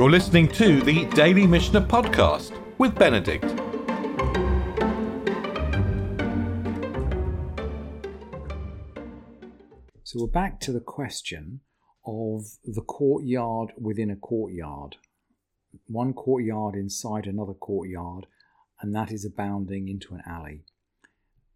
You're listening to the Daily Mishnah podcast with Benedict. So we're back to the question of the courtyard within a courtyard. One courtyard inside another courtyard, and that is abounding into an alley.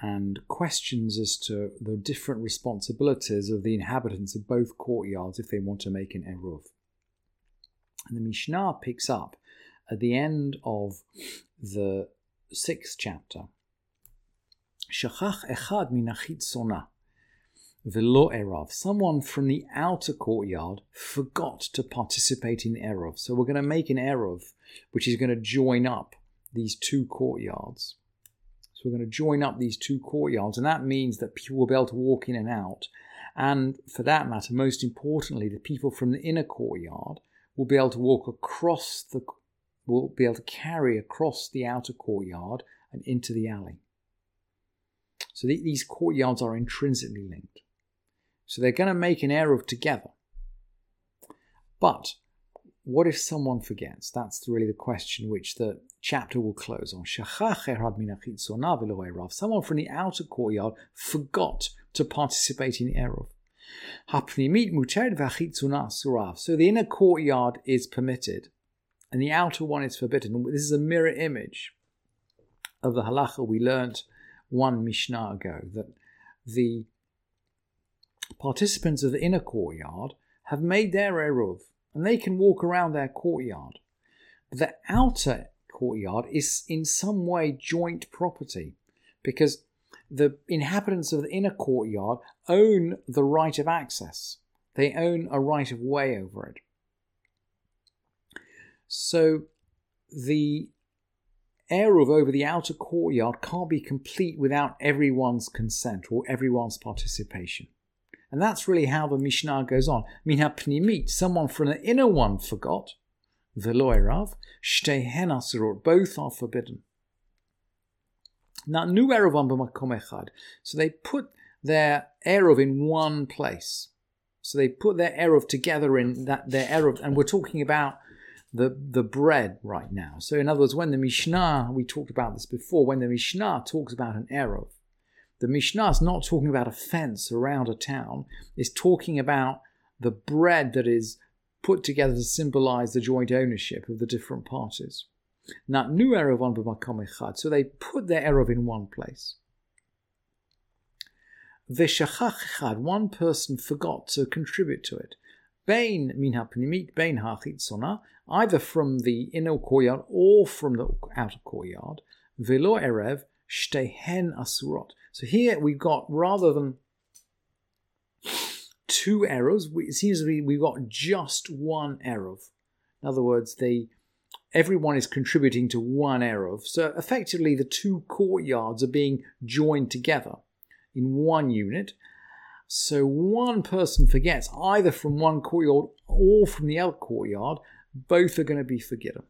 And questions as to the different responsibilities of the inhabitants of both courtyards if they want to make an Eruv. And the Mishnah picks up at the end of the 6th chapter. Shachach echad minachit sona velo erav. Someone from the outer courtyard forgot to participate in Eruv. So we're going to make an Eruv which is going to join up these two courtyards. So we're going to join up these two courtyards, and that means that people will be able to walk in and out. And for that matter, most importantly, the people from the inner courtyard will be able to carry across the outer courtyard and into the alley. So these courtyards are intrinsically linked. So they're going to make an Eruv together. But what if someone forgets? That's really the question which the chapter will close on. Someone from the outer courtyard forgot to participate in Eruv. So the inner courtyard is permitted and the outer one is forbidden. This is a mirror image of the halacha we learnt one Mishnah ago, that the participants of the inner courtyard have made their Eruv and they can walk around their courtyard. The outer courtyard is in some way joint property, because the inhabitants of the inner courtyard own the right of access. They own a right of way over it. So the Eruv over the outer courtyard can't be complete without everyone's consent or everyone's participation. And that's really how the Mishnah goes on. Minha pnimit, someone from the inner one forgot, velo erav, shtehen asurot, both are forbidden. Now, nu eruvan b'makom echad. So they put their Eruv in one place. So they put their Eruv together in that their Eruv, and we're talking about the bread right now. So in other words, when the Mishnah, we talked about this before, when the Mishnah talks about an Eruv, the Mishnah is not talking about a fence around a town. It's talking about the bread that is put together to symbolize the joint ownership of the different parties. So they put their Eruv in one place. One person forgot to contribute to it. Either from the inner courtyard or from the outer courtyard. So here we've got, rather than two Eruvs, it seems we've got just one Eruv. In other words, everyone is contributing to one Eruv. So effectively the two courtyards are being joined together in one unit. So one person forgets either from one courtyard or from the other courtyard. Both are going to be forgiven.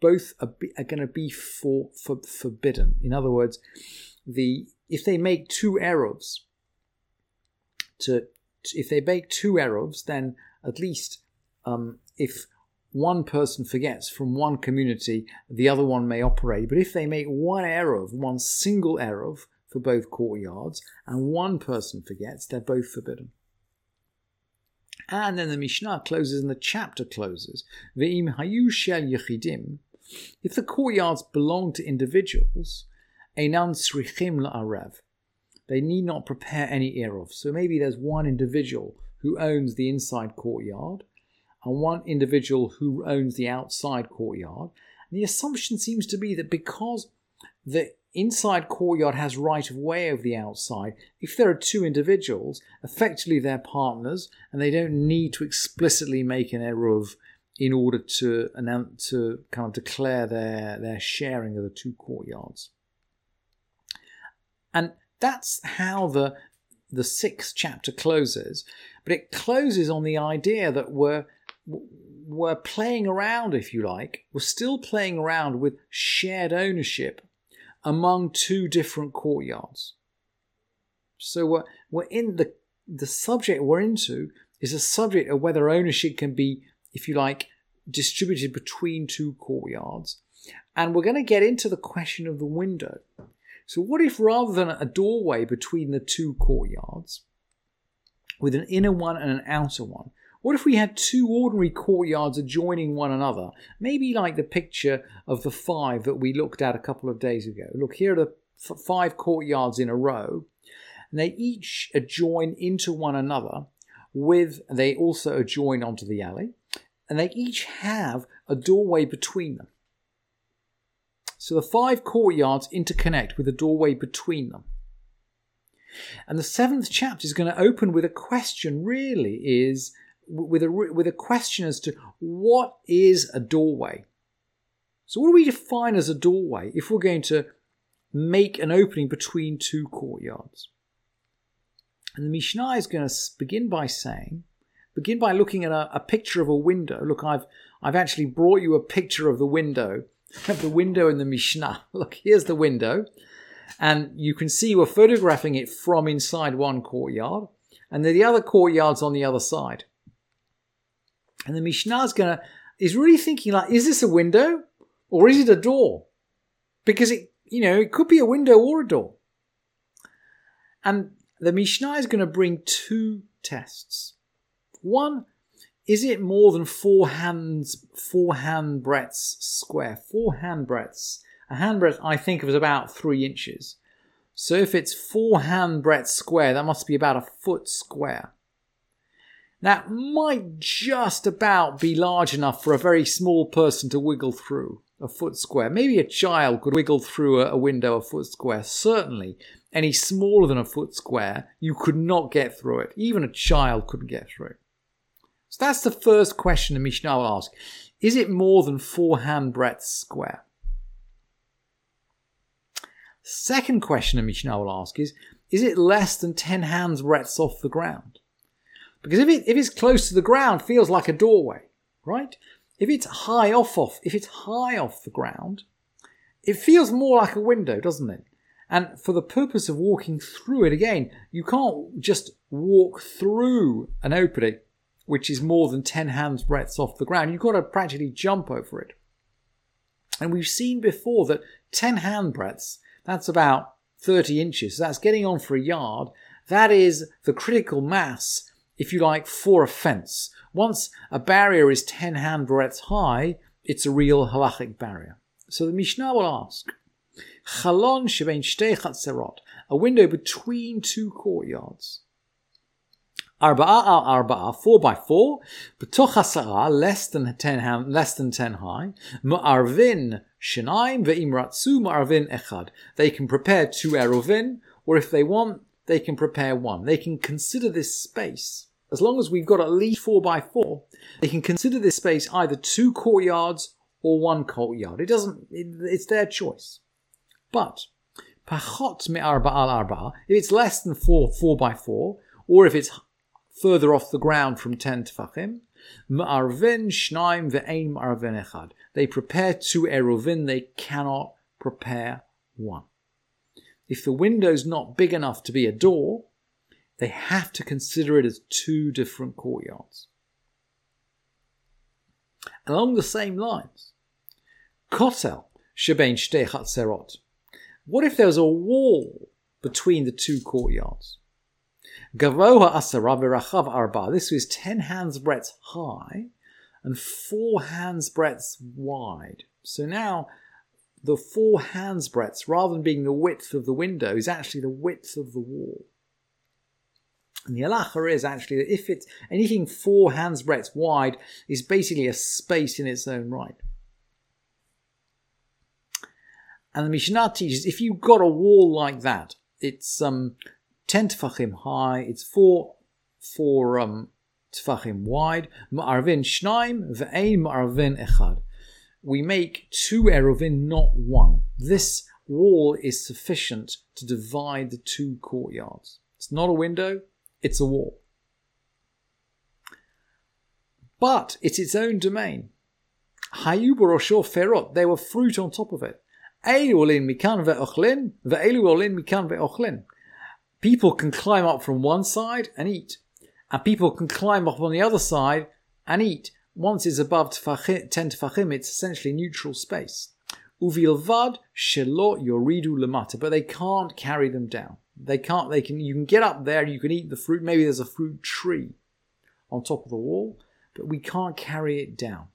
Both are going to be forbidden. In other words, if they make two Eruvs, then at least if one person forgets from one community, the other one may operate. But if they make one Eruv, one single Eruv for both courtyards, and one person forgets, they're both forbidden. And then the Mishnah closes and the chapter closes. Ve'im hayu shel yechidim, if the courtyards belong to individuals, einan srichim la'arev, they need not prepare any Eruv. So maybe there's one individual who owns the inside courtyard, and one individual who owns the outside courtyard. And the assumption seems to be that because the inside courtyard has right of way over the outside, if there are two individuals, effectively they're partners, and they don't need to explicitly make an Eruv in order to kind of declare their sharing of the two courtyards. And that's how the 6th chapter closes. But it closes on the idea that we're playing around, if you like. We're still playing around with shared ownership among two different courtyards. So we're in the subject we're into is a subject of whether ownership can be, if you like, distributed between two courtyards. And we're going to get into the question of the window. So what if rather than a doorway between the two courtyards, with an inner one and an outer one, what if we had two ordinary courtyards adjoining one another? Maybe like the picture of the five that we looked at a couple of days ago. Look, here are the five courtyards in a row, and they each adjoin into one another, they also adjoin onto the alley, and they each have a doorway between them. So the five courtyards interconnect with a doorway between them. And the seventh chapter is going to open with a question, really, with a question as to what is a doorway. So what do we define as a doorway if we're going to make an opening between two courtyards? And the Mishnah is going to begin by looking at a picture of a window. Look, I've actually brought you a picture of the window. Have the window in the Mishnah. Look, here's the window. And you can see we're photographing it from inside one courtyard. And then the other courtyard's on the other side. And the Mishnah is really thinking, like, is this a window or is it a door? Because it could be a window or a door. And the Mishnah is going to bring two tests. One, is it more than four handbreadths square? Four handbreadths. A handbreadth, I think, was about 3 inches. So if it's four handbreadths square, that must be about a foot square. That might just about be large enough for a very small person to wiggle through a foot square. Maybe a child could wiggle through a window a foot square. Certainly, any smaller than a foot square, you could not get through it. Even a child couldn't get through it. So that's the first question the Mishnah will ask. Is it more than four handbreadths square? Second question the Mishnah will ask is it less than 10 handbreadths off the ground? Because if it's close to the ground, it feels like a doorway, right? If it's high off the ground, it feels more like a window, doesn't it? And for the purpose of walking through it, again, you can't just walk through an opening which is more than 10 handbreadths off the ground. You've got to practically jump over it. And we've seen before that 10 handbreadths, that's about 30 inches. That's getting on for a yard. That is the critical mass, if you like, for a fence. Once a barrier is 10 handbreadths high, it's a real halachic barrier. So the Mishnah will ask, Chalon shebein shtei chatzerot, a window between two courtyards. Arba'a al arba'a, 4 by 4, b'toch hasara, less than 10 high. Ma'arvin shenaim ve'imratzu ma'arvin echad. They can prepare 2 eruvin, or if they want, they can prepare 1. They can consider this space, as long as we've got at least 4 by 4. They can consider this space either 2 courtyards or 1 courtyard. It's their choice. But pachot me'arba al arba, if it's less than 4 by 4, or if it's further off the ground from 10 tefachim, ma'arvin shnaim ve'ein ma'arvin echad. They prepare 2 eruvin. They cannot prepare 1. If the window's not big enough to be a door, they have to consider it as 2 different courtyards. Along the same lines, kotel shebein shtei chatzerot. What if there was a wall between the 2 courtyards? Gavoha asara v'rachav arba. This was 10 handbreadths high and 4 handbreadths wide. So now the 4 handbreadths, rather than being the width of the window, is actually the width of the wall. And the halacha is actually that if it's anything 4 handbreadths wide, is basically a space in its own right. And the Mishnah teaches, if you've got a wall like that, it's 10 tefachim high, it's 4 tefachim wide. Ma'arvin shnaim ve'ein ma'arvin echad. We make 2 eruvin, not 1. This wall is sufficient to divide the 2 courtyards. It's not a window, it's a wall. But it's its own domain. Hayu b'rosho ferot, there were fruit on top of it. Elu olin mikan ve'ochlin, ve'elu olin mikan ve'ochlin. People can climb up from one side and eat. And people can climb up on the other side and eat. Once it's above 10 tefachim, it's essentially neutral space. Uvilvad shelo yoridu lamata, but they can't carry them down. They can't. They can. You can get up there. You can eat the fruit. Maybe there's a fruit tree on top of the wall, but we can't carry it down.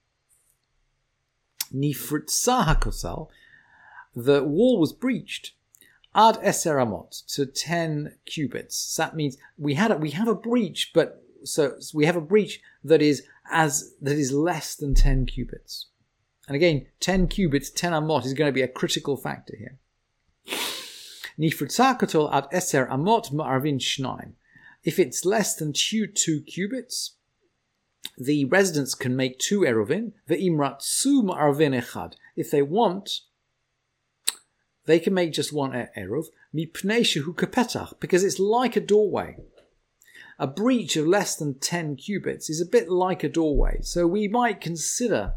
Nifritza hakosal, the wall was breached. Ad eseramot, to 10 cubits. That means we have a breach, but so we have a breach that is less than 10 cubits. And again, 10 cubits, 10 amot is going to be a critical factor here. Nifritza hakosal ad eser amot ma'arvin shnaim. If it's less than 2 cubits, the residents can make 2 eruvin. Ve'imratzu ma'arvin echad. If they want, they can make just 1 eruv. Mipnei shehu kapetach, because it's like a doorway. A breach of less than 10 cubits is a bit like a doorway. So we might consider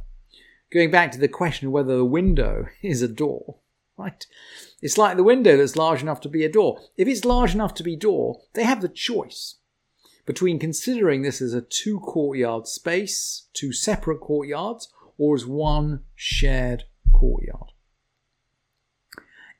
going back to the question of whether the window is a door. Right? It's like the window that's large enough to be a door. If it's large enough to be door, they have the choice between considering this as a 2 courtyard space, 2 separate courtyards, or as 1 shared courtyard.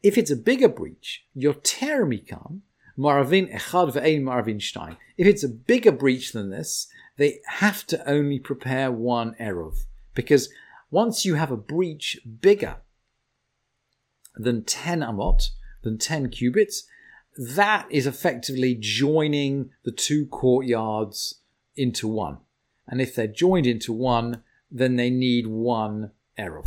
If it's a bigger breach, yoter mikan, maravin echad ve'ein maravin shtayim. If it's a bigger breach than this, they have to only prepare 1 eruv. Because once you have a breach bigger than 10 amot, than 10 cubits, that is effectively joining the 2 courtyards into one. And if they're joined into one, then they need 1 eruv.